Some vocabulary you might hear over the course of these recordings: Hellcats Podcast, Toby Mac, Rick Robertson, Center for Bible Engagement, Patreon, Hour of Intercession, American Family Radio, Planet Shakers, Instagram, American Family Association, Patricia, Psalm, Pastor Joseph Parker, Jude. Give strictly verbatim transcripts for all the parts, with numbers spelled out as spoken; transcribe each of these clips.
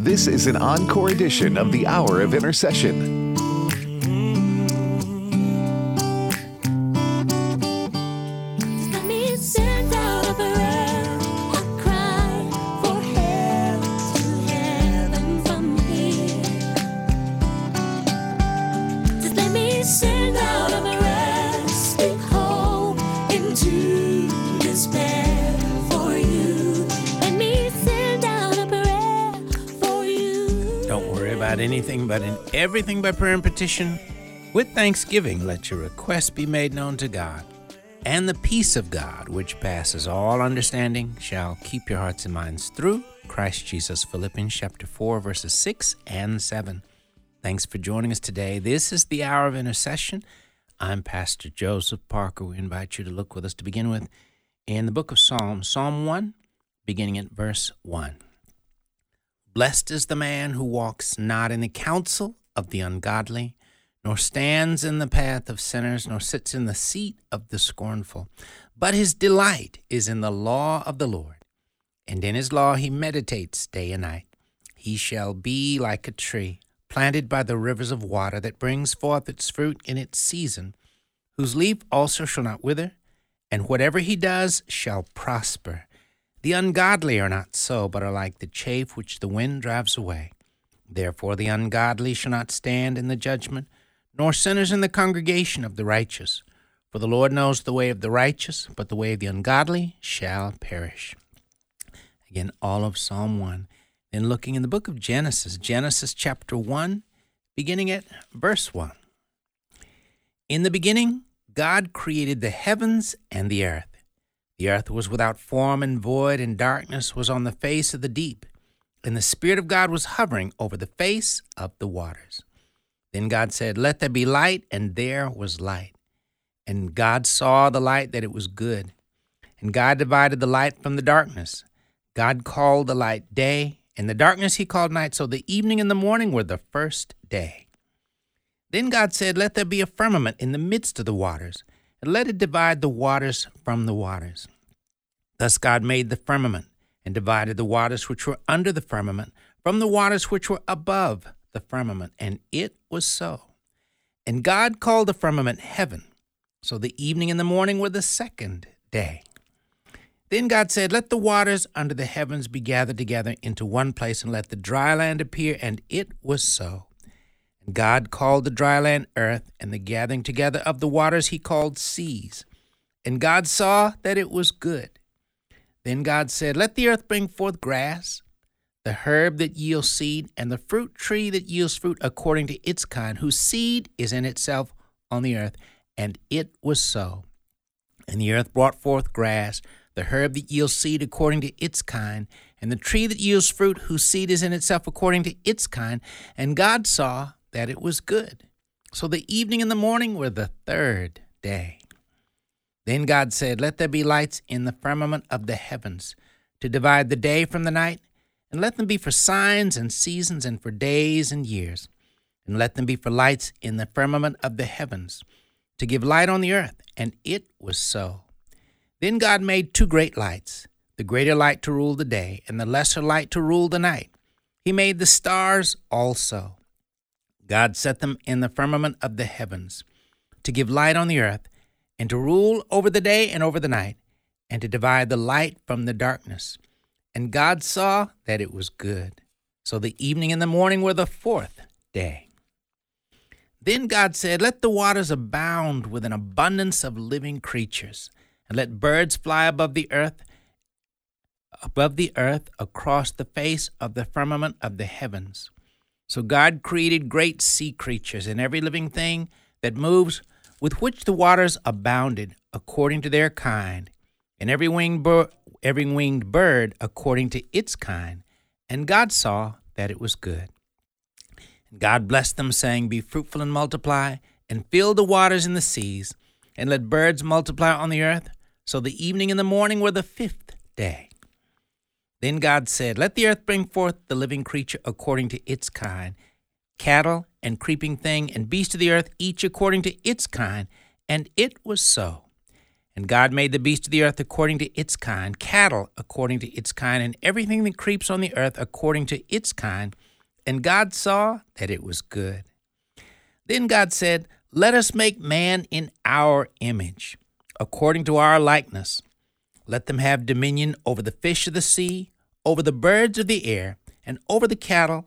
This is an encore edition of the Hour of Intercession. Anything but in everything by prayer and petition, with thanksgiving let your requests be made known to God, and the peace of God, which passes all understanding, shall keep your hearts and minds through Christ Jesus. Philippians chapter four, verses six and seven. Thanks for joining us today. This is the Hour of Intercession. I'm Pastor Joseph Parker. We invite you to look with us to begin with in the book of Psalms, Psalm one, beginning at verse one. Blessed is the man who walks not in the counsel of the ungodly, nor stands in the path of sinners, nor sits in the seat of the scornful. But his delight is in the law of the Lord, and in his law he meditates day and night. He shall be like a tree planted by the rivers of water, that brings forth its fruit in its season, whose leaf also shall not wither, and whatever he does shall prosper. The ungodly are not so, but are like the chaff which the wind drives away. Therefore the ungodly shall not stand in the judgment, nor sinners in the congregation of the righteous. For the Lord knows the way of the righteous, but the way of the ungodly shall perish. Again, all of Psalm one. Then looking in the book of Genesis, Genesis chapter one, beginning at verse one. In the beginning, God created the heavens and the earth. The earth was without form and void, and darkness was on the face of the deep. And the Spirit of God was hovering over the face of the waters. Then God said, "Let there be light," and there was light. And God saw the light that it was good. And God divided the light from the darkness. God called the light day, and the darkness he called night. So the evening and the morning were the first day. Then God said, "Let there be a firmament in the midst of the waters, and let it divide the waters from the waters." Thus God made the firmament, and divided the waters which were under the firmament from the waters which were above the firmament, and it was so. And God called the firmament heaven. So the evening and the morning were the second day. Then God said, "Let the waters under the heavens be gathered together into one place, and let the dry land appear," and it was so. God called the dry land earth, and the gathering together of the waters he called seas. And God saw that it was good. Then God said, "Let the earth bring forth grass, the herb that yields seed, and the fruit tree that yields fruit according to its kind, whose seed is in itself on the earth." And it was so. And the earth brought forth grass, the herb that yields seed according to its kind, and the tree that yields fruit, whose seed is in itself according to its kind. And God saw that it was good. So the evening and the morning were the third day. Then God said, "Let there be lights in the firmament of the heavens, to divide the day from the night, and let them be for signs and seasons, and for days and years. And let them be for lights in the firmament of the heavens, to give light on the earth." And it was so. Then God made two great lights, the greater light to rule the day, and the lesser light to rule the night. He made the stars also. God set them in the firmament of the heavens, to give light on the earth, and to rule over the day and over the night, and to divide the light from the darkness. And God saw that it was good. So the evening and the morning were the fourth day. Then God said, "Let the waters abound with an abundance of living creatures, and let birds fly above the earth, above the earth across the face of the firmament of the heavens." So God created great sea creatures and every living thing that moves, with which the waters abounded according to their kind, and every winged, bur- every winged bird according to its kind. And God saw that it was good. And God blessed them, saying, "Be fruitful and multiply, and fill the waters in the seas, and let birds multiply on the earth." So the evening and the morning were the fifth day. Then God said, "Let the earth bring forth the living creature according to its kind, cattle and creeping thing and beast of the earth, each according to its kind." And it was so. And God made the beasts of the earth according to its kind, cattle according to its kind, and everything that creeps on the earth according to its kind. And God saw that it was good. Then God said, let us make man in our image, according to our likeness. Let them have dominion over the fish of the sea, over the birds of the air, and over the cattle,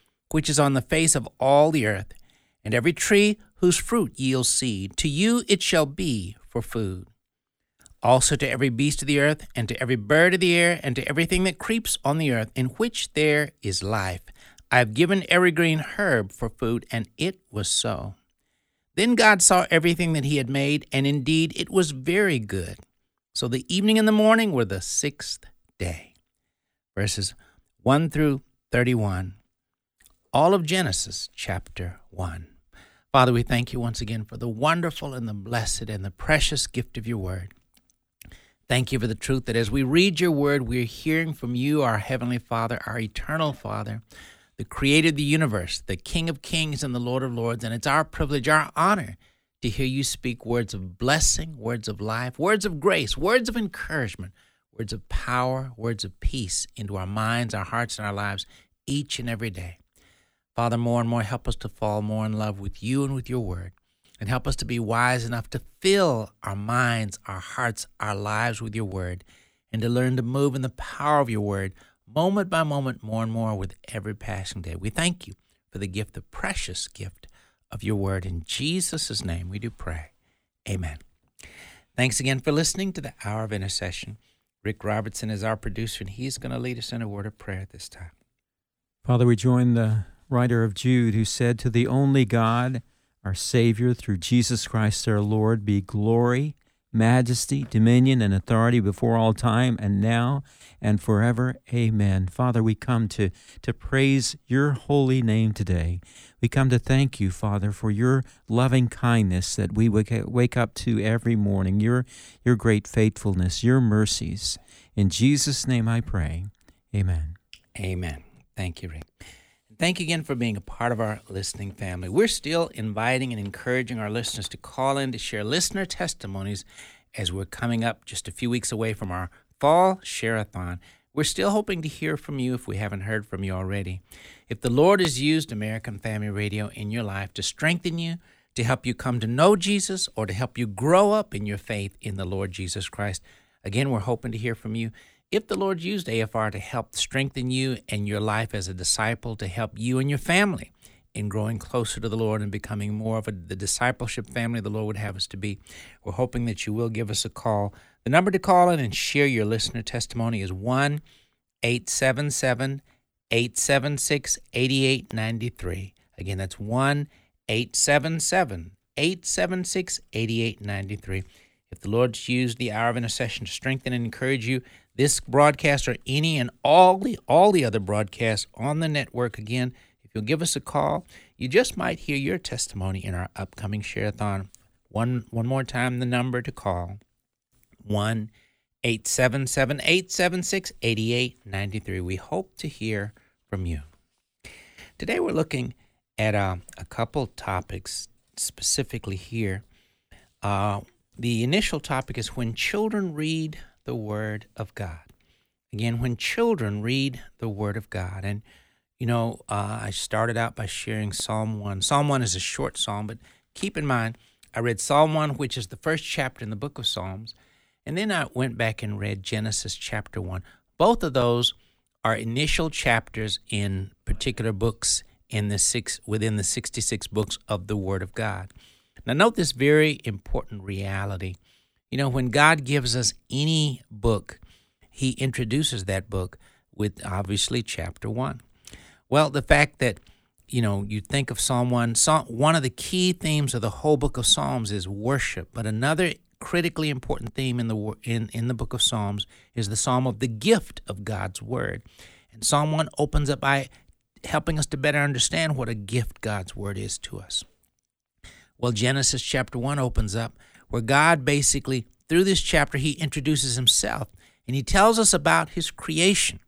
which is on the face of all the earth, and every tree whose fruit yields seed. To you it shall be for food. Also to every beast of the earth, and to every bird of the air, and to everything that creeps on the earth, in which there is life, I have given every green herb for food, and it was so. Then God saw everything that he had made, and indeed it was very good. So the evening and the morning were the sixth day. Verses one through thirty-one. All of Genesis chapter one. Father, we thank you once again for the wonderful and the blessed and the precious gift of your word. Thank you for the truth that as we read your word, we're hearing from you, our Heavenly Father, our eternal Father, the creator of the universe, the King of kings and the Lord of lords. And it's our privilege, our honor, to hear you speak words of blessing, words of life, words of grace, words of encouragement, words of power, words of peace into our minds, our hearts, and our lives each and every day. Father, more and more, help us to fall more in love with you and with your word. And help us to be wise enough to fill our minds, our hearts, our lives with your word, and to learn to move in the power of your word moment by moment, more and more with every passing day. We thank you for the gift, the precious gift of your word. In Jesus' name we do pray. Amen. Thanks again for listening to the Hour of Intercession. Rick Robertson is our producer, and he's going to lead us in a word of prayer this time. Father, we join the writer of Jude, who said, to the only God, our Savior, through Jesus Christ our Lord, be glory, majesty, dominion, and authority before all time and now and forever. Amen. Father, we come to, to praise your holy name today. We come to thank you, Father, for your loving kindness that we wake up to every morning, your, your great faithfulness, your mercies. In Jesus' name I pray. Amen. Amen. Thank you, Rick. Thank you again for being a part of our listening family. We're still inviting and encouraging our listeners to call in to share listener testimonies as we're coming up just a few weeks away from our fall share-a-thon. We're still hoping to hear from you if we haven't heard from you already. If the Lord has used American Family Radio in your life to strengthen you, to help you come to know Jesus, or to help you grow up in your faith in the Lord Jesus Christ, again, we're hoping to hear from you. If the Lord used A F R to help strengthen you and your life as a disciple, to help you and your family in growing closer to the Lord and becoming more of a, the discipleship family the Lord would have us to be, we're hoping that you will give us a call. The number to call in and share your listener testimony is one eight seven seven eight seven six eight eight nine three. Again, that's one eight seven seven eight seven six eight eight nine three. If the Lord's used the Hour of Intercession to strengthen and encourage you, this broadcast or any and all the all the other broadcasts on the network, again, if you'll give us a call, you just might hear your testimony in our upcoming share-a-thon. One, one more time, the number to call, one eight seven seven eight seven six eight eight nine three. We hope to hear from you. Today we're looking at uh, a couple topics specifically here. Uh, the initial topic is when children read the Word of God. Again, when children read the Word of God. And, you know, uh, I started out by sharing Psalm one. Psalm one is a short psalm, but keep in mind, I read Psalm one, which is the first chapter in the book of Psalms, and then I went back and read Genesis chapter one. Both of those are initial chapters in particular books in the six within the sixty-six books of the Word of God. Now, note this very important reality. You know, when God gives us any book, he introduces that book with, obviously, chapter one. Well, the fact that, you know, you think of Psalm one, Psalm, one of the key themes of the whole book of Psalms is worship, but another critically important theme in the in, in the book of Psalms is the psalm of the gift of God's word. And Psalm one opens up by helping us to better understand what a gift God's word is to us. Well, Genesis chapter one opens up where God basically, through this chapter, he introduces himself and he tells us about his creation.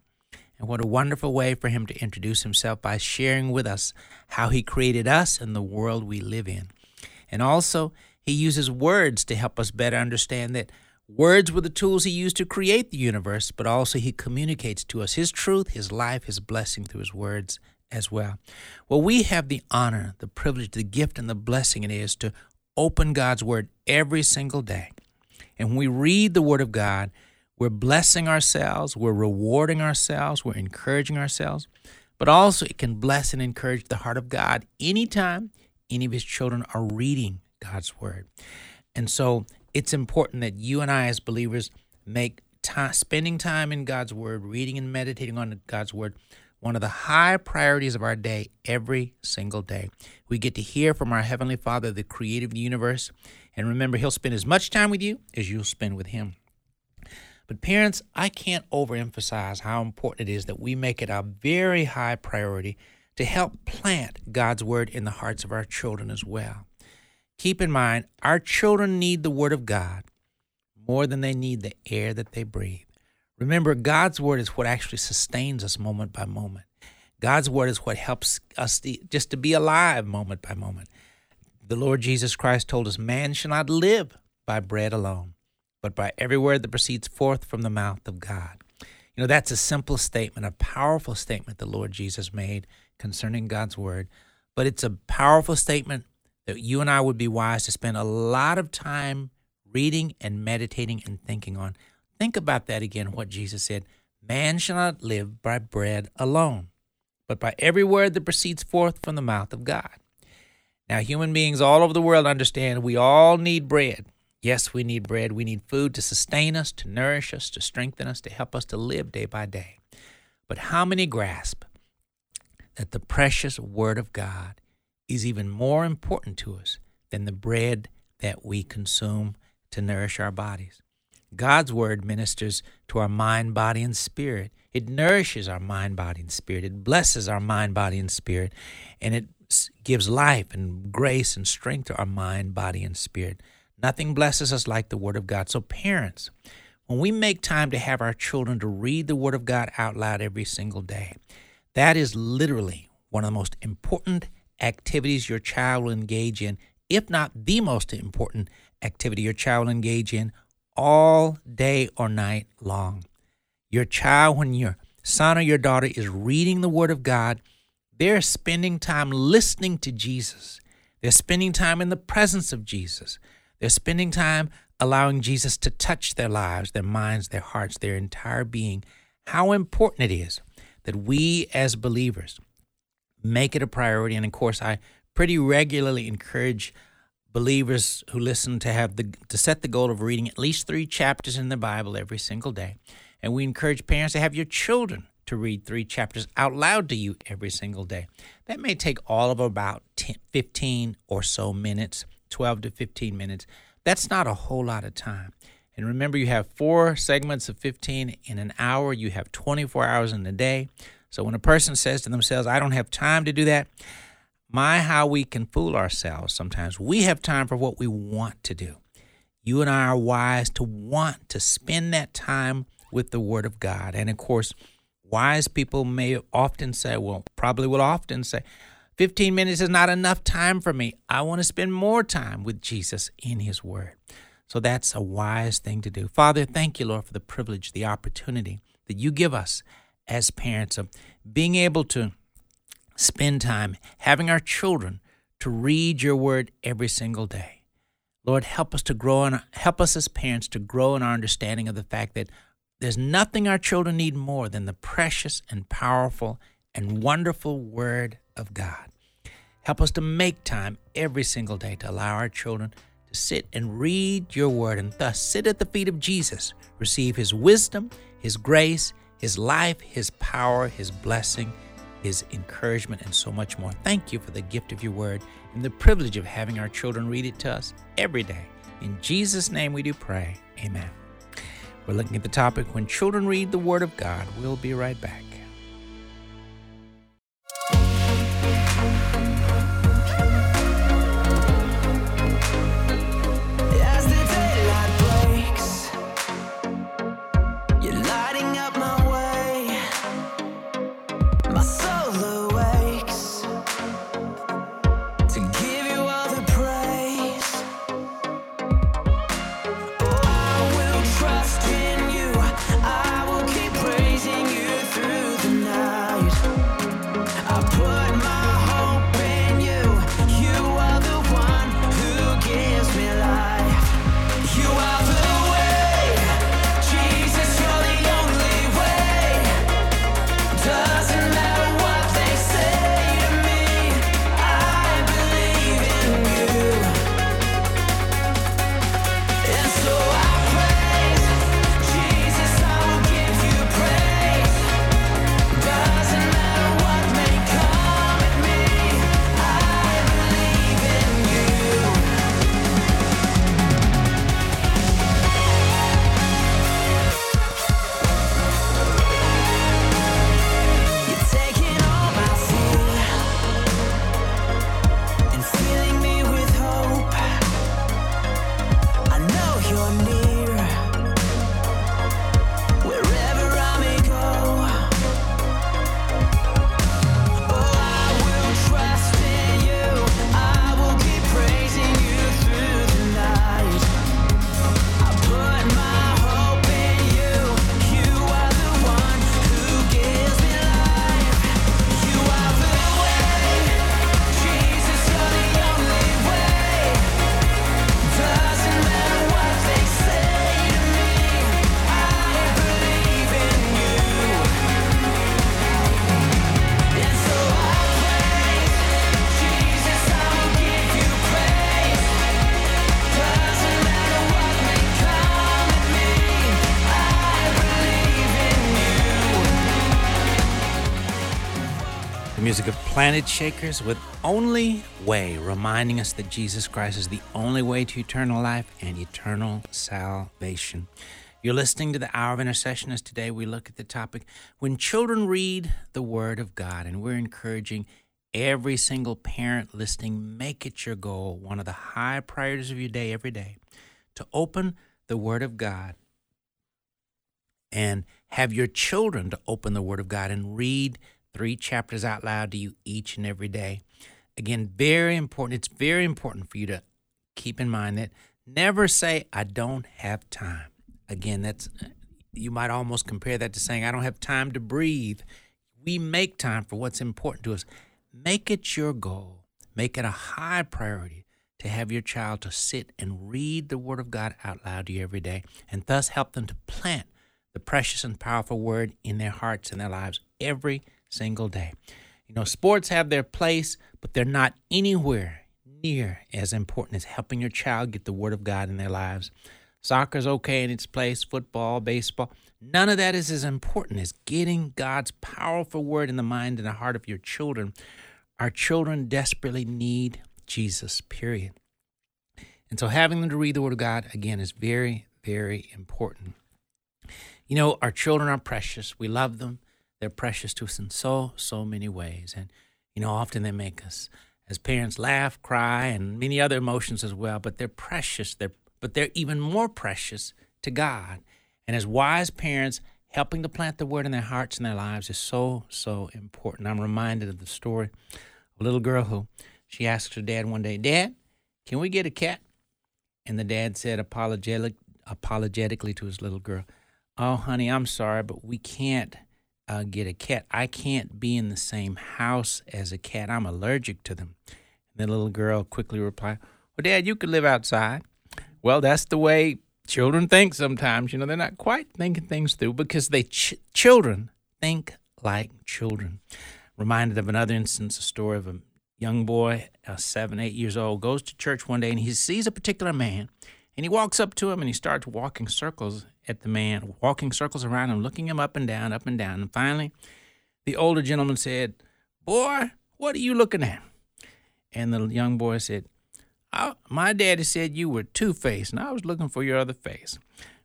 And what a wonderful way for him to introduce himself by sharing with us how he created us and the world we live in. And also, he uses words to help us better understand that words were the tools he used to create the universe, but also he communicates to us his truth, his life, his blessing through his words as well. Well, we have the honor, the privilege, the gift, and the blessing it is to open God's word every single day. And when we read the word of God, we're blessing ourselves, we're rewarding ourselves, we're encouraging ourselves, but also it can bless and encourage the heart of God anytime any of his children are reading God's word. And so it's important that you and I as believers make time, spending time in God's word, reading and meditating on God's word, one of the high priorities of our day every single day. We get to hear from our Heavenly Father, the creator of the universe. And remember, he'll spend as much time with you as you'll spend with him. But parents, I can't overemphasize how important it is that we make it a very high priority to help plant God's word in the hearts of our children as well. Keep in mind, our children need the word of God more than they need the air that they breathe. Remember, God's word is what actually sustains us moment by moment. God's word is what helps us just to be alive moment by moment. The Lord Jesus Christ told us, man shall not live by bread alone, but by every word that proceeds forth from the mouth of God. You know, that's a simple statement, a powerful statement the Lord Jesus made concerning God's word. But it's a powerful statement that you and I would be wise to spend a lot of time reading and meditating and thinking on. Think about that again, what Jesus said. Man shall not live by bread alone, but by every word that proceeds forth from the mouth of God. Now, human beings all over the world understand we all need bread. Yes, we need bread. We need food to sustain us, to nourish us, to strengthen us, to help us to live day by day. But how many grasp that the precious word of God is even more important to us than the bread that we consume to nourish our bodies? God's word ministers to our mind, body, and spirit. It nourishes our mind, body, and spirit. It blesses our mind, body, and spirit. And it gives life and grace and strength to our mind, body, and spirit. Nothing blesses us like the word of God. So parents, when we make time to have our children to read the word of God out loud every single day, that is literally one of the most important activities your child will engage in, if not the most important activity your child will engage in all day or night long. Your child, when your son or your daughter is reading the word of God, they're spending time listening to Jesus. They're spending time in the presence of Jesus. They're spending time allowing Jesus to touch their lives, their minds, their hearts, their entire being. How important it is that we as believers make it a priority. And of course, I pretty regularly encourage believers who listen to have the to set the goal of reading at least three chapters in the Bible every single day. And we encourage parents to have your children to read three chapters out loud to you every single day. That may take all of about ten, fifteen or so minutes, twelve to fifteen minutes. That's not a whole lot of time. And remember, you have four segments of fifteen in an hour. You have twenty-four hours in a day. So when a person says to themselves, I don't have time to do that, my, how we can fool ourselves sometimes. We have time for what we want to do. You and I are wise to want to spend that time with the word of God. And of course, wise people may often say, well, probably will often say, fifteen minutes is not enough time for me. I want to spend more time with Jesus in his word. So that's a wise thing to do. Father, thank you, Lord, for the privilege, the opportunity that you give us as parents of being able to spend time having our children to read your word every single day. Lord, help us to grow and help us as parents to grow in our understanding of the fact that there's nothing our children need more than the precious and powerful and wonderful word of God. Help us to make time every single day to allow our children to sit and read your word and thus sit at the feet of Jesus, receive his wisdom, his grace, his life, his power, his blessing, his encouragement, and so much more. Thank you for the gift of your word and the privilege of having our children read it to us every day. In Jesus' name we do pray. Amen. We're looking at the topic, When Children Read the Word of God. We'll be right back. Music of Planet Shakers with Only Way, reminding us that Jesus Christ is the only way to eternal life and eternal salvation. You're listening to the Hour of Intercession, as today we look at the topic, When Children Read the Word of God. And we're encouraging every single parent listening, make it your goal, one of the high priorities of your day every day, to open the Word of God and have your children to open the Word of God and read three chapters out loud to you each and every day. Again, very important. It's very important for you to keep in mind that never say, I don't have time. Again, that's, you might almost compare that to saying, I don't have time to breathe. We make time for what's important to us. Make it your goal. Make it a high priority to have your child to sit and read the Word of God out loud to you every day, and thus help them to plant the precious and powerful Word in their hearts and their lives every day. Single day. You know, sports have their place, but they're not anywhere near as important as helping your child get the Word of God in their lives. Soccer's okay in its place, football, baseball. None of that is as important as getting God's powerful Word in the mind and the heart of your children. Our children desperately need Jesus, period. And so having them to read the Word of God, again, is very, very important. You know, our children are precious. We love them. They're precious to us in so, so many ways. And, you know, often they make us, as parents, laugh, cry, and many other emotions as well. But they're precious. They're, but they're even more precious to God. And as wise parents, helping to plant the Word in their hearts and their lives is so, so important. I'm reminded of the story of a little girl who, she asked her dad one day, Dad, can we get a cat? And the dad said apologetic, apologetically to his little girl, oh, honey, I'm sorry, but we can't. Uh, get a cat. I can't be in the same house as a cat. I'm allergic to them. And the little girl quickly replied, well, Dad, you could live outside. Well, that's the way children think sometimes. You know, they're not quite thinking things through because they ch- children think like children. Reminded of another instance, a story of a young boy, uh, seven, eight years old, goes to church one day and he sees a particular man and he walks up to him and he starts walking circles at the man, walking circles around him, looking him up and down, up and down. And finally, the older gentleman said, boy, what are you looking at? And the young boy said, I, my daddy said you were two-faced, and I was looking for your other face.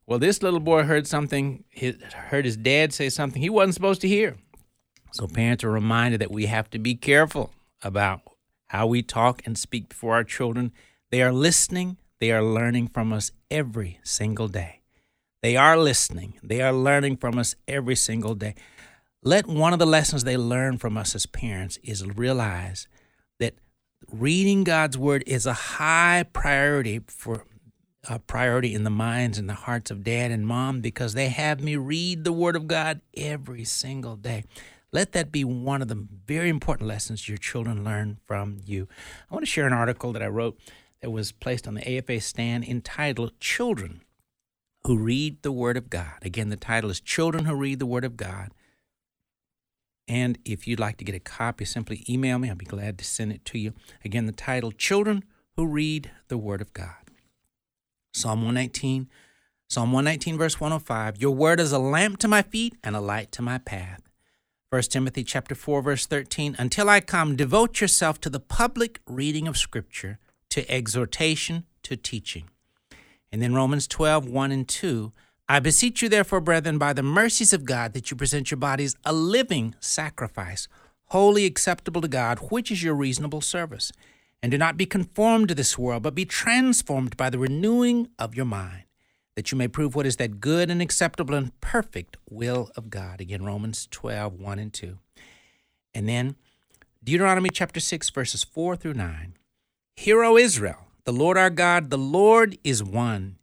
Well, this little boy heard something, his, heard his dad say something he wasn't supposed to hear. So parents are reminded that we have to be careful about how we talk and speak before our children. They are listening. They are learning from us every single day. They are listening. They are learning from us every single day. Let one of the lessons they learn from us as parents is realize that reading God's Word is a high priority for a priority in the minds and the hearts of dad and mom, because they have me read the Word of God every single day. Let that be one of the very important lessons your children learn from you. I want to share an article that I wrote that was placed on the A F A stand entitled Children Who Read the Word of God. Again, the title is Children Who Read the Word of God. And if you'd like to get a copy, simply email me. I'll be glad to send it to you. Again, the title, Children Who Read the Word of God. Psalm one nineteen, Psalm one nineteen, verse one oh five, Your word is a lamp to my feet and a light to my path. First Timothy chapter four, verse thirteen, Until I come, devote yourself to the public reading of Scripture, to exhortation, to teaching. And then Romans twelve, one and two, I beseech you therefore, brethren, by the mercies of God, that you present your bodies a living sacrifice, wholly acceptable to God, which is your reasonable service. And do not be conformed to this world, but be transformed by the renewing of your mind, that you may prove what is that good and acceptable and perfect will of God. Again, Romans twelve, one and two. And then Deuteronomy chapter six, verses four through nine. Hear, O Israel, the Lord our God, the Lord is one.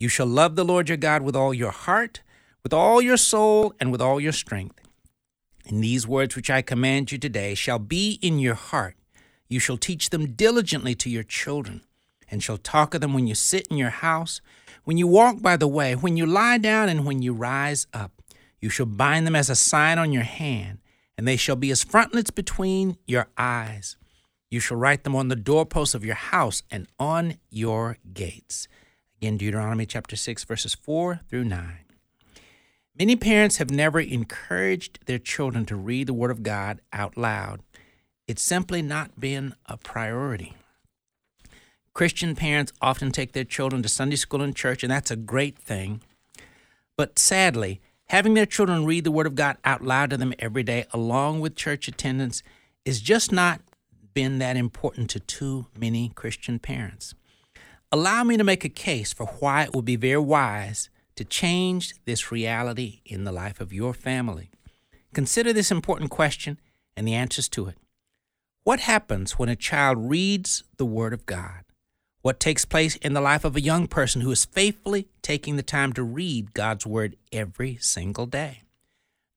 You shall love the Lord your God with all your heart, with all your soul, and with all your strength. And these words which I command you today shall be in your heart. You shall teach them diligently to your children, and shall talk of them when you sit in your house, when you walk by the way, when you lie down, and when you rise up. You shall bind them as a sign on your hand, and they shall be as frontlets between your eyes. You shall write them on the doorposts of your house and on your gates. In Deuteronomy chapter six, verses four through nine. Many parents have never encouraged their children to read the Word of God out loud. It's simply not been a priority. Christian parents often take their children to Sunday school and church, and that's a great thing. But sadly, having their children read the Word of God out loud to them every day, along with church attendance, is just not been that important to too many Christian parents. Allow me to make a case for why it would be very wise to change this reality in the life of your family. Consider this important question and the answers to it. What happens when a child reads the Word of God? What takes place in the life of a young person who is faithfully taking the time to read God's Word every single day?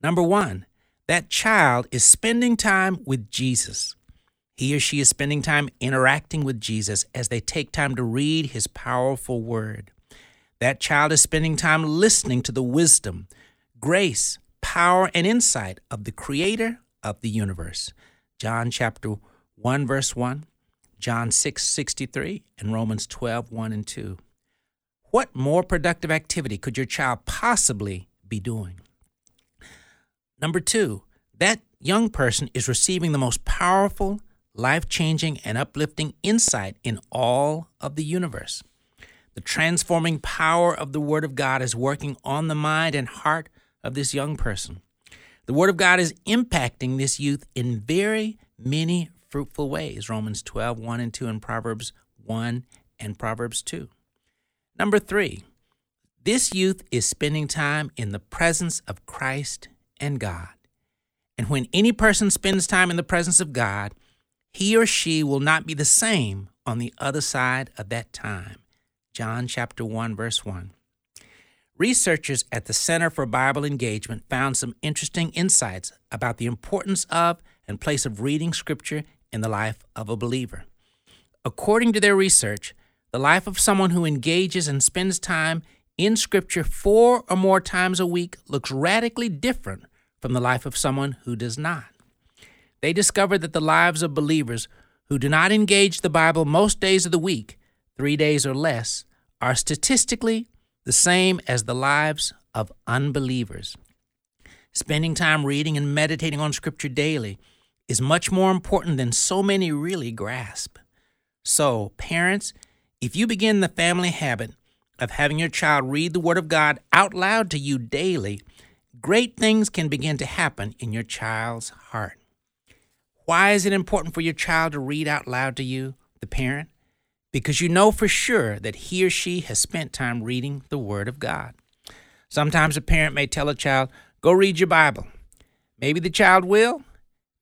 Number one, that child is spending time with Jesus. He or she is spending time interacting with Jesus as they take time to read His powerful Word. That child is spending time listening to the wisdom, grace, power, and insight of the Creator of the universe. John chapter one, verse one, John six, sixty-three, and Romans twelve, one and two. What more productive activity could your child possibly be doing? Number two, that young person is receiving the most powerful, life-changing and uplifting insight in all of the universe. The transforming power of the Word of God is working on the mind and heart of this young person. The Word of God is impacting this youth in very many fruitful ways. Romans twelve, one and two, and Proverbs one and Proverbs two. Number three, this youth is spending time in the presence of Christ and God. And when any person spends time in the presence of God, he or she will not be the same on the other side of that time. John chapter one, verse one. Researchers at the Center for Bible Engagement found some interesting insights about the importance of and place of reading Scripture in the life of a believer. According to their research, the life of someone who engages and spends time in Scripture four or more times a week looks radically different from the life of someone who does not. They discovered that the lives of believers who do not engage the Bible most days of the week, three days or less, are statistically the same as the lives of unbelievers. Spending time reading and meditating on Scripture daily is much more important than so many really grasp. So, parents, if you begin the family habit of having your child read the Word of God out loud to you daily, great things can begin to happen in your child's heart. Why is it important for your child to read out loud to you, the parent? Because you know for sure that he or she has spent time reading the Word of God. Sometimes a parent may tell a child, go read your Bible. Maybe the child will,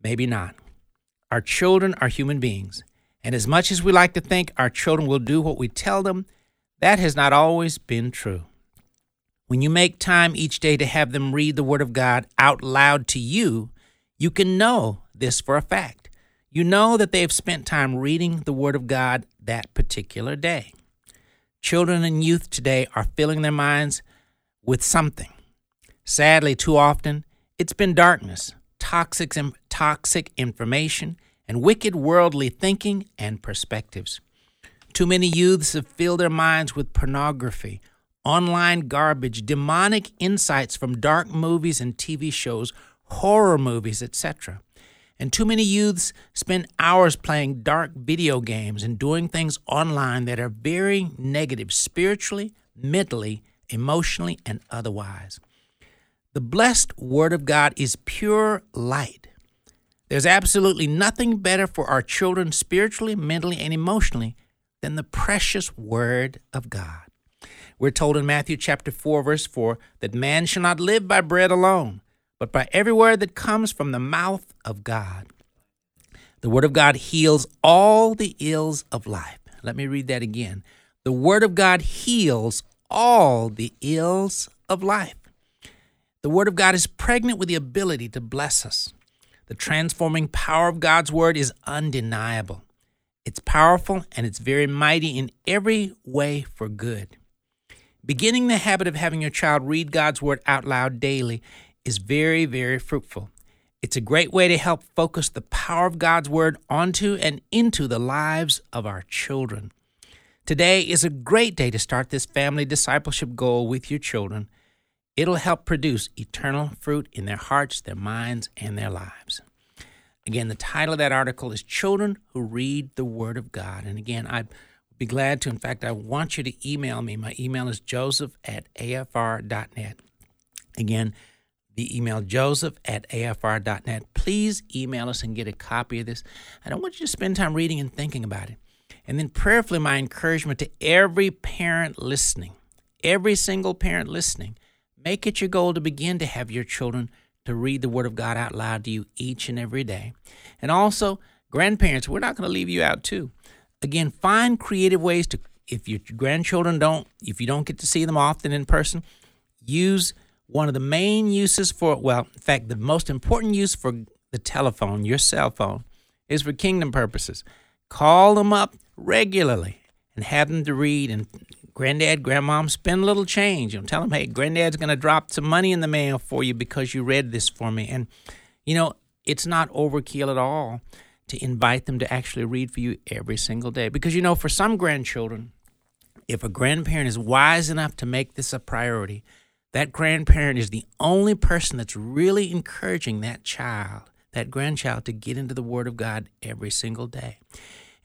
maybe not. Our children are human beings, and as much as we like to think our children will do what we tell them, that has not always been true. When you make time each day to have them read the Word of God out loud to you, you can know this for a fact. You know that they have spent time reading the Word of God that particular day. Children and youth today are filling their minds with something. Sadly, too often, it's been darkness, toxic, toxic information, and wicked worldly thinking and perspectives. Too many youths have filled their minds with pornography, online garbage, demonic insights from dark movies and T V shows, horror movies, et cetera. And too many youths spend hours playing dark video games and doing things online that are very negative spiritually, mentally, emotionally, and otherwise. The blessed Word of God is pure light. There's absolutely nothing better for our children spiritually, mentally, and emotionally than the precious Word of God. We're told in Matthew chapter four, verse four, that man shall not live by bread alone, but by every word that comes from the mouth of God. The Word of God heals all the ills of life. Let me read that again. The Word of God heals all the ills of life. The Word of God is pregnant with the ability to bless us. The transforming power of God's Word is undeniable. It's powerful and it's very mighty in every way for good. Beginning the habit of having your child read God's Word out loud daily is very, very fruitful. It's a great way to help focus the power of God's Word onto and into the lives of our children. Today is a great day to start this family discipleship goal with your children. It'll help produce eternal fruit in their hearts, their minds, and their lives. Again, the title of that article is Children Who Read the Word of God. And again, I'd be glad to, in fact, I want you to email me. My email is joseph at a f r dot net. Again, the email joseph at a f r dot net. Please email us and get a copy of this. I don't want you to spend time reading and thinking about it. And then prayerfully, my encouragement to every parent listening, every single parent listening, make it your goal to begin to have your children to read the Word of God out loud to you each and every day. And also, grandparents, we're not going to leave you out too. Again, find creative ways to, if your grandchildren don't, if you don't get to see them often in person, use one of the main uses for, well, in fact, the most important use for the telephone, your cell phone, is for kingdom purposes. Call them up regularly and have them to read, and Granddad, Grandmom, spend a little change. You know, tell them, hey, Granddad's going to drop some money in the mail for you because you read this for me. And, you know, it's not overkill at all to invite them to actually read for you every single day. Because, you know, for some grandchildren, if a grandparent is wise enough to make this a priority, that grandparent is the only person that's really encouraging that child, that grandchild, to get into the Word of God every single day.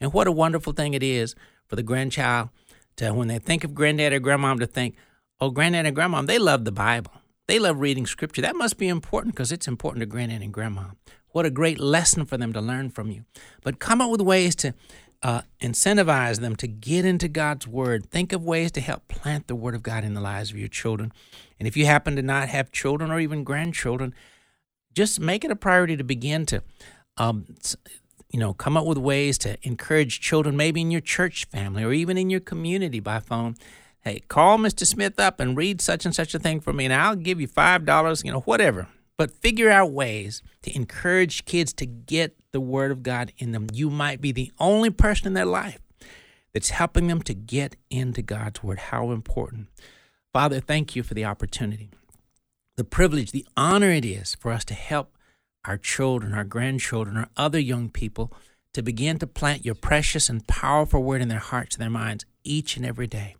And what a wonderful thing it is for the grandchild to, when they think of Granddad or Grandmom, to think, oh, Granddad and Grandmom, they love the Bible. They love reading Scripture. That must be important because it's important to Granddad and Grandmom. What a great lesson for them to learn from you. But come up with ways to uh, incentivize them to get into God's Word. Think of ways to help plant the Word of God in the lives of your children. And if you happen to not have children or even grandchildren, just make it a priority to begin to um, You know, come up with ways to encourage children, maybe in your church family or even in your community by phone. Hey, call Mister Smith up and read such and such a thing for me, and I'll give you five dollars, you know, whatever. But figure out ways to encourage kids to get the Word of God in them. You might be the only person in their life that's helping them to get into God's Word. How important. Father, thank you for the opportunity, the privilege, the honor it is for us to help our children, our grandchildren, or other young people to begin to plant your precious and powerful Word in their hearts and their minds each and every day.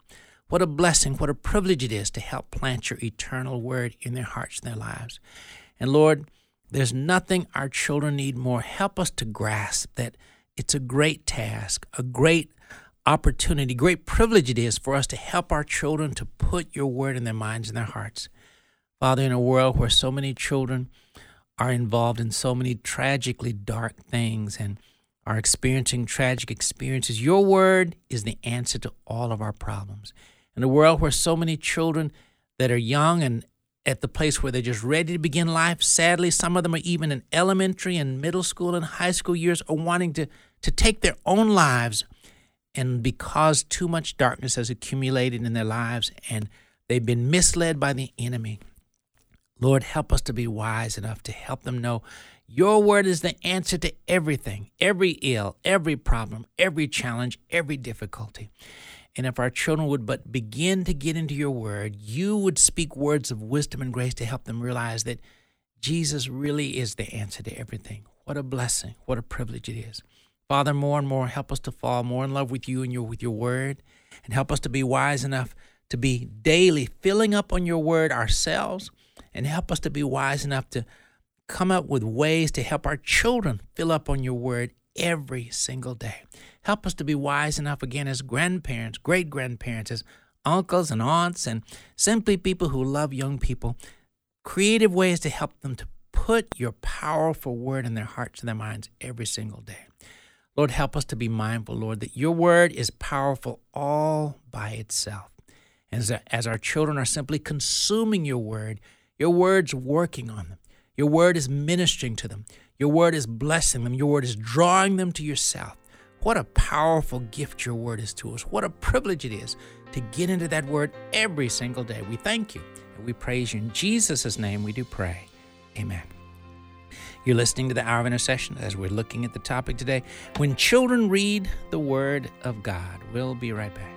What a blessing, what a privilege it is to help plant your eternal Word in their hearts and their lives. And Lord, there's nothing our children need more. Help us to grasp that It's a great task, a great opportunity, great privilege it is for us to help our children to put your word in their minds and their hearts. Father, in a world where so many children are involved in so many tragically dark things and are experiencing tragic experiences, your word is the answer to all of our problems. In a world where so many children that are young and at the place where they're just ready to begin life, sadly, some of them are even in elementary and middle school and high school years, are wanting to, to take their own lives. And because too much darkness has accumulated in their lives and they've been misled by the enemy, Lord, help us to be wise enough to help them know your word is the answer to everything, every ill, every problem, every challenge, every difficulty. And if our children would but begin to get into your word, you would speak words of wisdom and grace to help them realize that Jesus really is the answer to everything. What a blessing. What a privilege it is. Father, more and more, help us to fall more in love with you and your, with your word, and help us to be wise enough to be daily filling up on your word ourselves, and help us to be wise enough to come up with ways to help our children fill up on your word every single day. Help us to be wise enough, again, as grandparents, great-grandparents, as uncles and aunts, and simply people who love young people, creative ways to help them to put your powerful word in their hearts and their minds every single day. Lord, help us to be mindful, Lord, that your word is powerful all by itself. As, as our children are simply consuming your word, your word's working on them. Your word is ministering to them. Your word is blessing them. Your word is drawing them to yourself. What a powerful gift your word is to us. What a privilege it is to get into that word every single day. We thank you and we praise you. In Jesus' name we do pray. Amen. You're listening to the Hour of Intercession as we're looking at the topic today, When Children Read the Word of God. We'll be right back.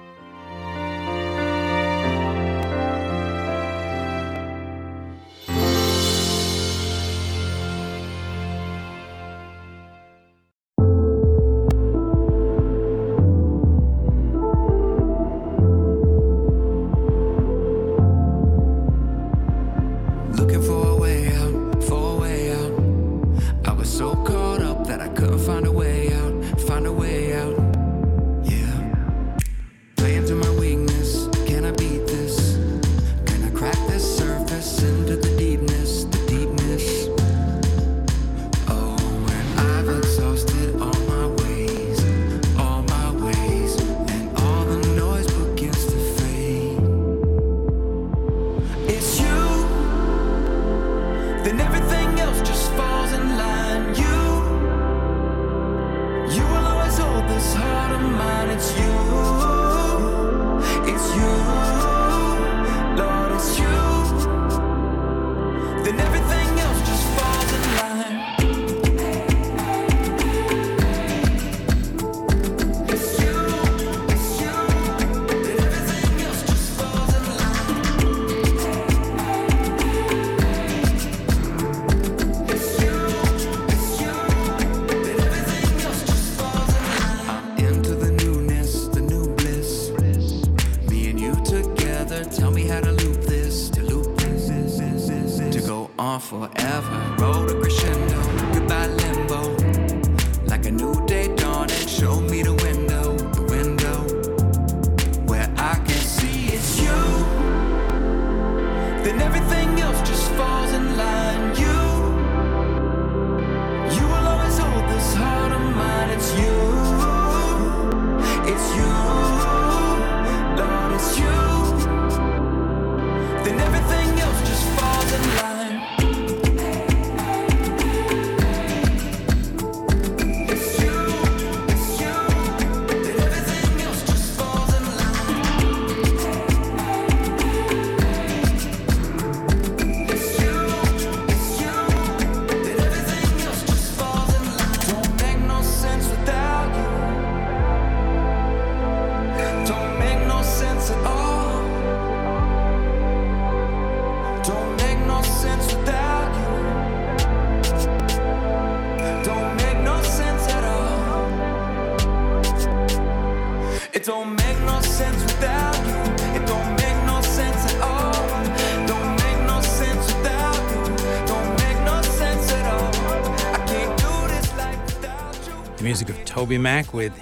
The music of Toby Mac with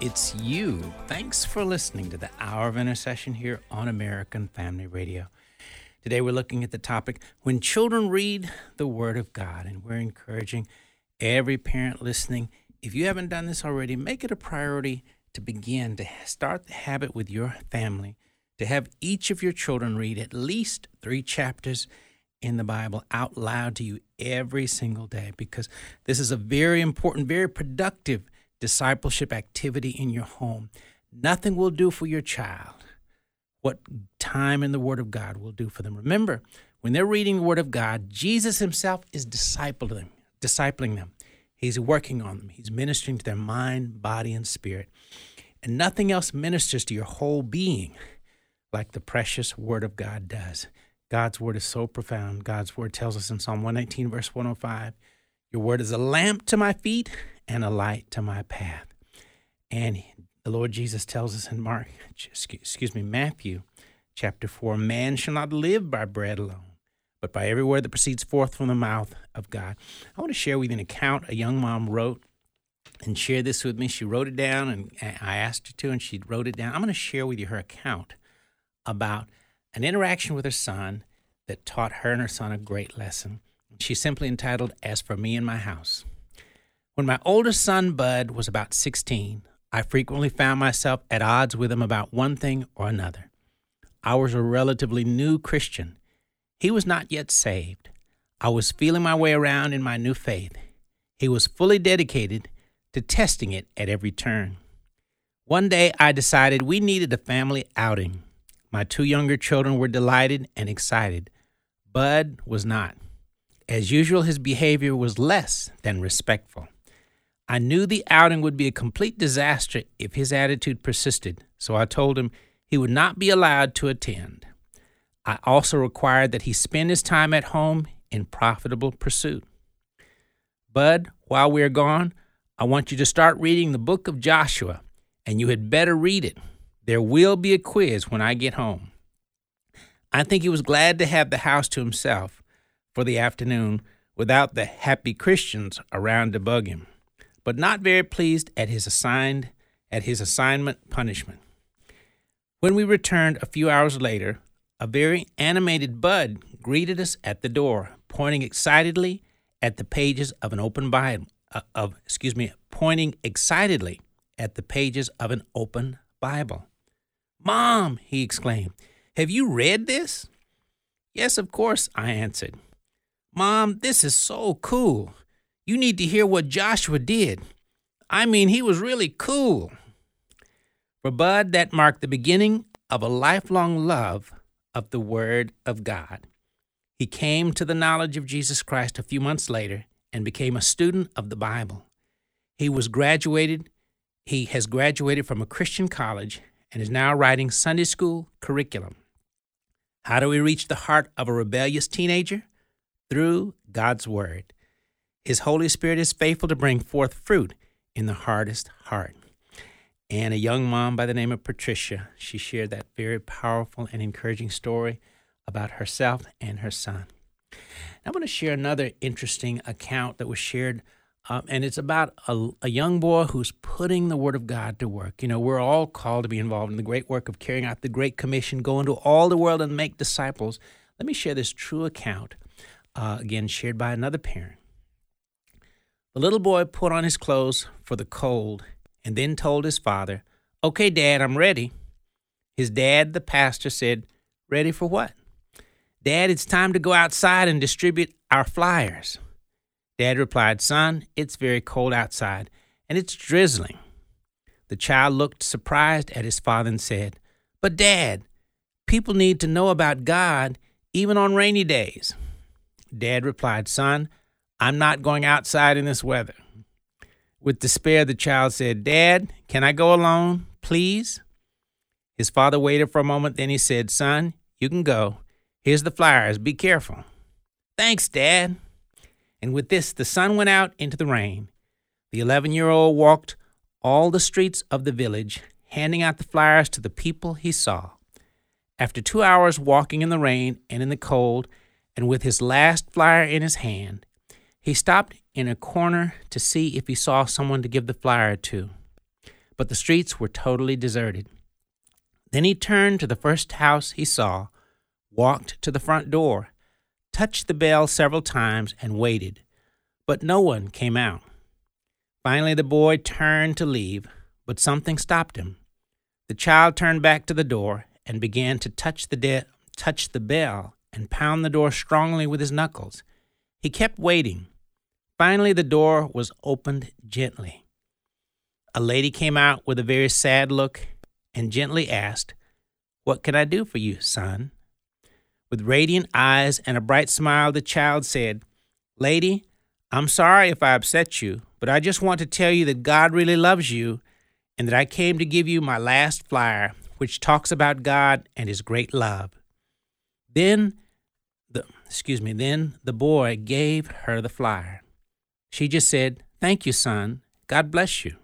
It's You. Thanks for listening to the Hour of Intercession here on American Family Radio. Today we're looking at the topic, When Children Read the Word of God, and we're encouraging every parent listening, if you haven't done this already, make it a priority to begin to start the habit with your family, to have each of your children read at least three chapters in the Bible out loud to you every single day, because this is a very important, very productive discipleship activity in your home. Nothing will do for your child what time in the Word of God will do for them. Remember, when they're reading the Word of God, Jesus himself is discipling, discipling them. He's working on them. He's ministering to their mind, body, and spirit. And nothing else ministers to your whole being like the precious Word of God does. God's Word is so profound. God's Word tells us in Psalm one nineteen, verse one oh five, your Word is a lamp to my feet and a light to my path. And the Lord Jesus tells us in Mark, excuse me, Matthew chapter four, man shall not live by bread alone, but by every word that proceeds forth from the mouth of God. I want to share with you an account a young mom wrote and shared this with me. She wrote it down, and I asked her to, and she wrote it down. I'm going to share with you her account about an interaction with her son that taught her and her son a great lesson. She's simply entitled, As for Me and My House. When my oldest son, Bud, was about sixteen, I frequently found myself at odds with him about one thing or another. I was a relatively new Christian. He was not yet saved. I was feeling my way around in my new faith. He was fully dedicated to testing it at every turn. One day, I decided we needed a family outing. My two younger children were delighted and excited. Bud was not. As usual, his behavior was less than respectful. I knew the outing would be a complete disaster if his attitude persisted, so I told him he would not be allowed to attend. I also required that he spend his time at home in profitable pursuit. Bud, while we are gone, I want you to start reading the book of Joshua, and you had better read it. There will be a quiz when I get home. I think he was glad to have the house to himself for the afternoon without the happy Christians around to bug him, but not very pleased at his assigned at his assignment punishment. When we returned a few hours later, a very animated Bud greeted us at the door, pointing excitedly at the pages of an open Bible. Uh, of excuse me, pointing excitedly at the pages of an open Bible. Mom, he exclaimed, have you read this? Yes, of course, I answered. Mom, this is so cool. You need to hear what Joshua did. I mean, he was really cool. For Bud, that marked the beginning of a lifelong love of the Word of God. He came to the knowledge of Jesus Christ a few months later and became a student of the Bible. He was graduated He has graduated from a Christian college and is now writing Sunday school curriculum. How do we reach the heart of a rebellious teenager? Through God's Word. His Holy Spirit is faithful to bring forth fruit in the hardest heart. And a young mom by the name of Patricia, she shared that very powerful and encouraging story about herself and her son. I want to share another interesting account that was shared Um, and it's about a, a young boy who's putting the Word of God to work. You know, we're all called to be involved in the great work of carrying out the Great Commission, go into all the world and make disciples. Let me share this true account, uh, again, shared by another parent. The little boy put on his clothes for the cold and then told his father, "Okay, Dad, I'm ready." His dad, the pastor, said, "Ready for what?" "Dad, it's time to go outside and distribute our flyers." Dad replied, "Son, it's very cold outside, and it's drizzling." The child looked surprised at his father and said, "But Dad, people need to know about God even on rainy days." Dad replied, "Son, I'm not going outside in this weather." With despair, the child said, "Dad, can I go alone, please?" His father waited for a moment, then he said, "Son, you can go. Here's the flyers. Be careful." "Thanks, Dad." And with this, the sun went out into the rain. The eleven-year-old walked all the streets of the village, handing out the flyers to the people he saw. After two hours walking in the rain and in the cold, and with his last flyer in his hand, he stopped in a corner to see if he saw someone to give the flyer to, but the streets were totally deserted. Then he turned to the first house he saw, walked to the front door, touched the bell several times, and waited, but no one came out. Finally, the boy turned to leave, but something stopped him. The child turned back to the door and began to touch the de- touch the bell and pound the door strongly with his knuckles. He kept waiting. Finally, the door was opened gently. A lady came out with a very sad look and gently asked, "What can I do for you, son?" With radiant eyes and a bright smile, the child said, "Lady, I'm sorry if I upset you, but I just want to tell you that God really loves you and that I came to give you my last flyer, which talks about God and his great love." Then the, excuse me, then the boy gave her the flyer. She just said, "Thank you, son. God bless you."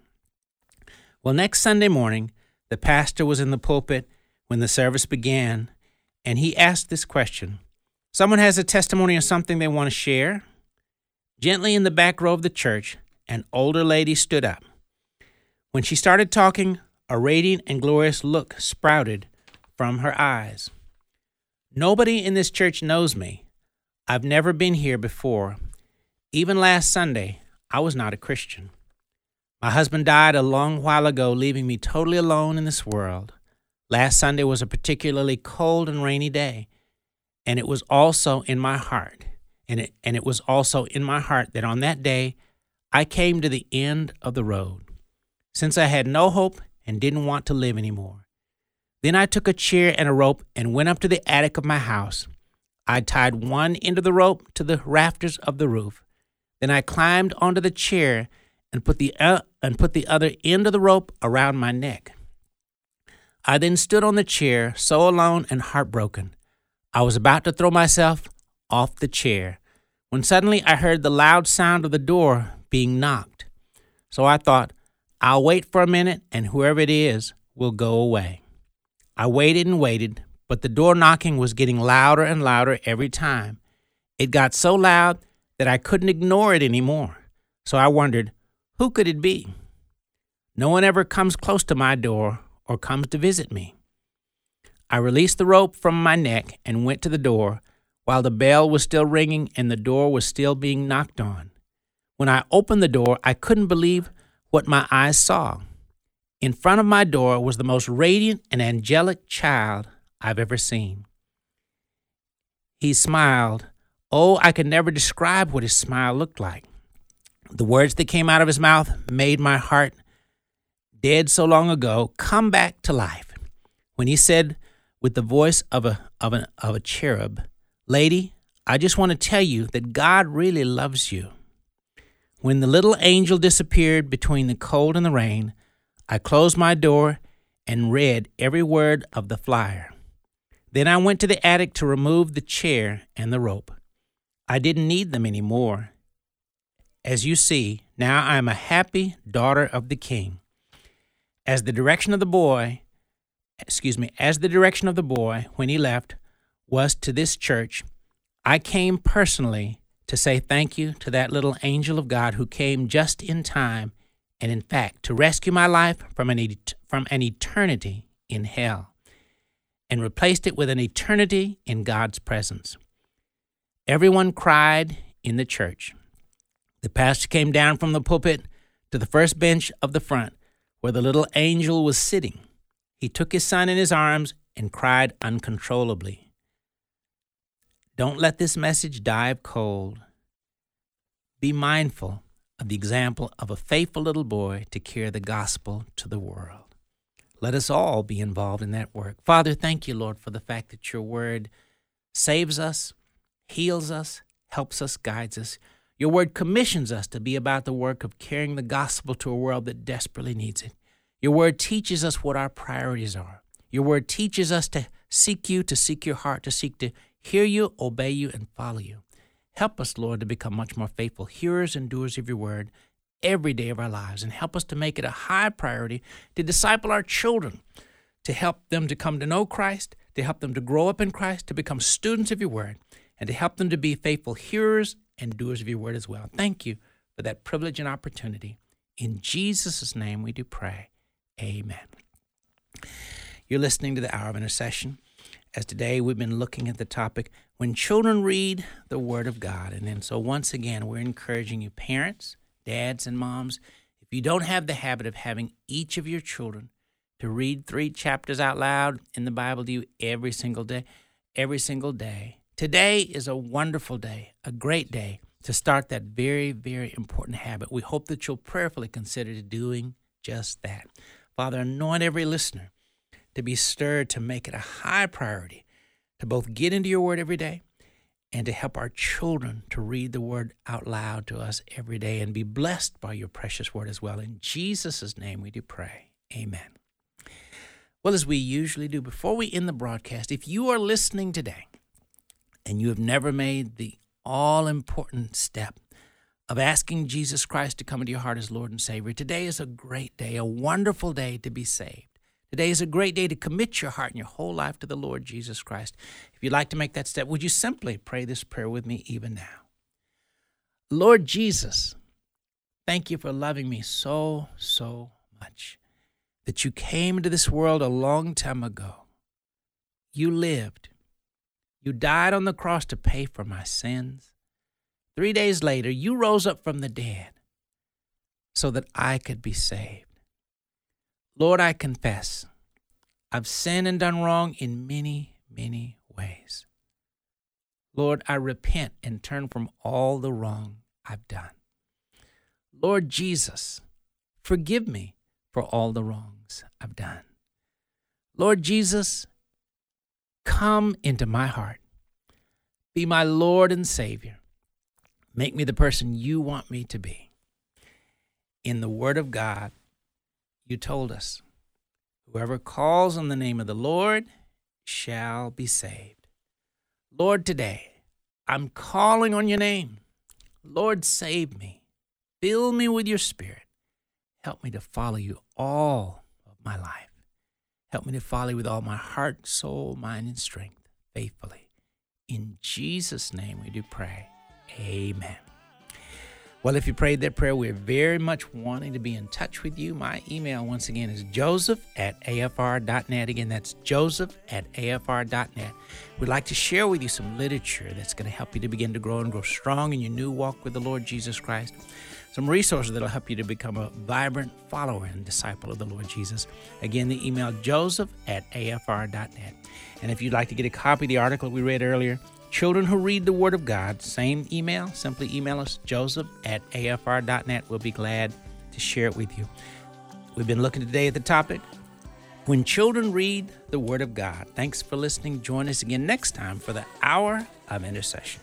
Well, next Sunday morning, the pastor was in the pulpit when the service began, and he asked this question. Someone has a testimony of something they want to share. Gently in the back row of the church, an older lady stood up. When she started talking, a radiant and glorious look sprouted from her eyes. "Nobody in this church knows me. I've never been here before. Even last Sunday, I was not a Christian. My husband died a long while ago, leaving me totally alone in this world. Last Sunday was a particularly cold and rainy day, and it was also in my heart, and it, and it was also in my heart that on that day, I came to the end of the road, since I had no hope and didn't want to live anymore. Then I took a chair and a rope and went up to the attic of my house. I tied one end of the rope to the rafters of the roof. Then I climbed onto the chair and put the uh, and put the other end of the rope around my neck. I then stood on the chair, so alone and heartbroken. I was about to throw myself off the chair when suddenly I heard the loud sound of the door being knocked. So I thought, I'll wait for a minute, and whoever it is will go away. I waited and waited, but the door knocking was getting louder and louder every time. It got so loud that I couldn't ignore it anymore. So I wondered, who could it be? No one ever comes close to my door or comes to visit me. I released the rope from my neck and went to the door while the bell was still ringing and the door was still being knocked on. When I opened the door, I couldn't believe what my eyes saw. In front of my door was the most radiant and angelic child I've ever seen. He smiled. Oh, I could never describe what his smile looked like. The words that came out of his mouth made my heart, dead so long ago, come back to life. When he said with the voice of a, of an, of a cherub, "Lady, I just want to tell you that God really loves you." When the little angel disappeared between the cold and the rain, I closed my door and read every word of the flyer. Then I went to the attic to remove the chair and the rope. I didn't need them anymore. As you see, now I am a happy daughter of the King. As the direction of the boy, excuse me, as the direction of the boy when he left was to this church, I came personally to say thank you to that little angel of God who came just in time and, in fact, to rescue my life from an, et- from an eternity in hell and replaced it with an eternity in God's presence. Everyone cried in the church. The pastor came down from the pulpit to the first bench of the front where the little angel was sitting. He took his son in his arms and cried uncontrollably. Don't let this message die of cold. Be mindful of the example of a faithful little boy to carry the gospel to the world. Let us all be involved in that work. Father, thank you, Lord, for the fact that your word saves us, heals us, helps us, guides us. Your word commissions us to be about the work of carrying the gospel to a world that desperately needs it. Your word teaches us what our priorities are. Your word teaches us to seek you, to seek your heart, to seek to hear you, obey you, and follow you. Help us, Lord, to become much more faithful hearers and doers of your word every day of our lives, and help us to make it a high priority to disciple our children, to help them to come to know Christ, to help them to grow up in Christ, to become students of your word, and to help them to be faithful hearers and doers of your word as well. Thank you for that privilege and opportunity. In Jesus' name we do pray. Amen. You're listening to the Hour of Intercession. As today we've been looking at the topic, when children read the Word of God. And then so once again, we're encouraging you parents, dads and moms, if you don't have the habit of having each of your children to read three chapters out loud in the Bible to you every single day, every single day. Today is a wonderful day, a great day to start that very, very important habit. We hope that you'll prayerfully consider doing just that. Father, anoint every listener to be stirred to make it a high priority to both get into your Word every day and to help our children to read the Word out loud to us every day and be blessed by your precious Word as well. In Jesus' name we do pray. Amen. Well, as we usually do, before we end the broadcast, if you are listening today and you have never made the all-important step of asking Jesus Christ to come into your heart as Lord and Savior, today is a great day, a wonderful day to be saved. Today is a great day to commit your heart and your whole life to the Lord Jesus Christ. If you'd like to make that step, would you simply pray this prayer with me even now? Lord Jesus, thank you for loving me so, so much. That you came into this world a long time ago. You lived. You died on the cross to pay for my sins. Three days later, you rose up from the dead so that I could be saved. Lord, I confess I've sinned and done wrong in many, many ways. Lord, I repent and turn from all the wrong I've done. Lord Jesus, forgive me for all the wrongs I've done. Lord Jesus, come into my heart. Be my Lord and Savior. Make me the person you want me to be. In the Word of God, you told us, whoever calls on the name of the Lord shall be saved. Lord, today, I'm calling on your name. Lord, save me. Fill me with your Spirit. Help me to follow you all of my life. Help me to follow you with all my heart, soul, mind, and strength faithfully. In Jesus' name we do pray. Amen. Well, if you prayed that prayer, we're very much wanting to be in touch with you. My email, once again, is joseph at a f r dot net. Again, that's joseph at a f r dot net. We'd like to share with you some literature that's going to help you to begin to grow and grow strong in your new walk with the Lord Jesus Christ. Some resources that will help you to become a vibrant follower and disciple of the Lord Jesus. Again, the email joseph at a f r dot net. And if you'd like to get a copy of the article we read earlier, Children Who Read the Word of God, same email, simply email us, joseph at a f r dot net. We'll be glad to share it with you. We've been looking today at the topic, When Children Read the Word of God. Thanks for listening. Join us again next time for the Hour of Intercession.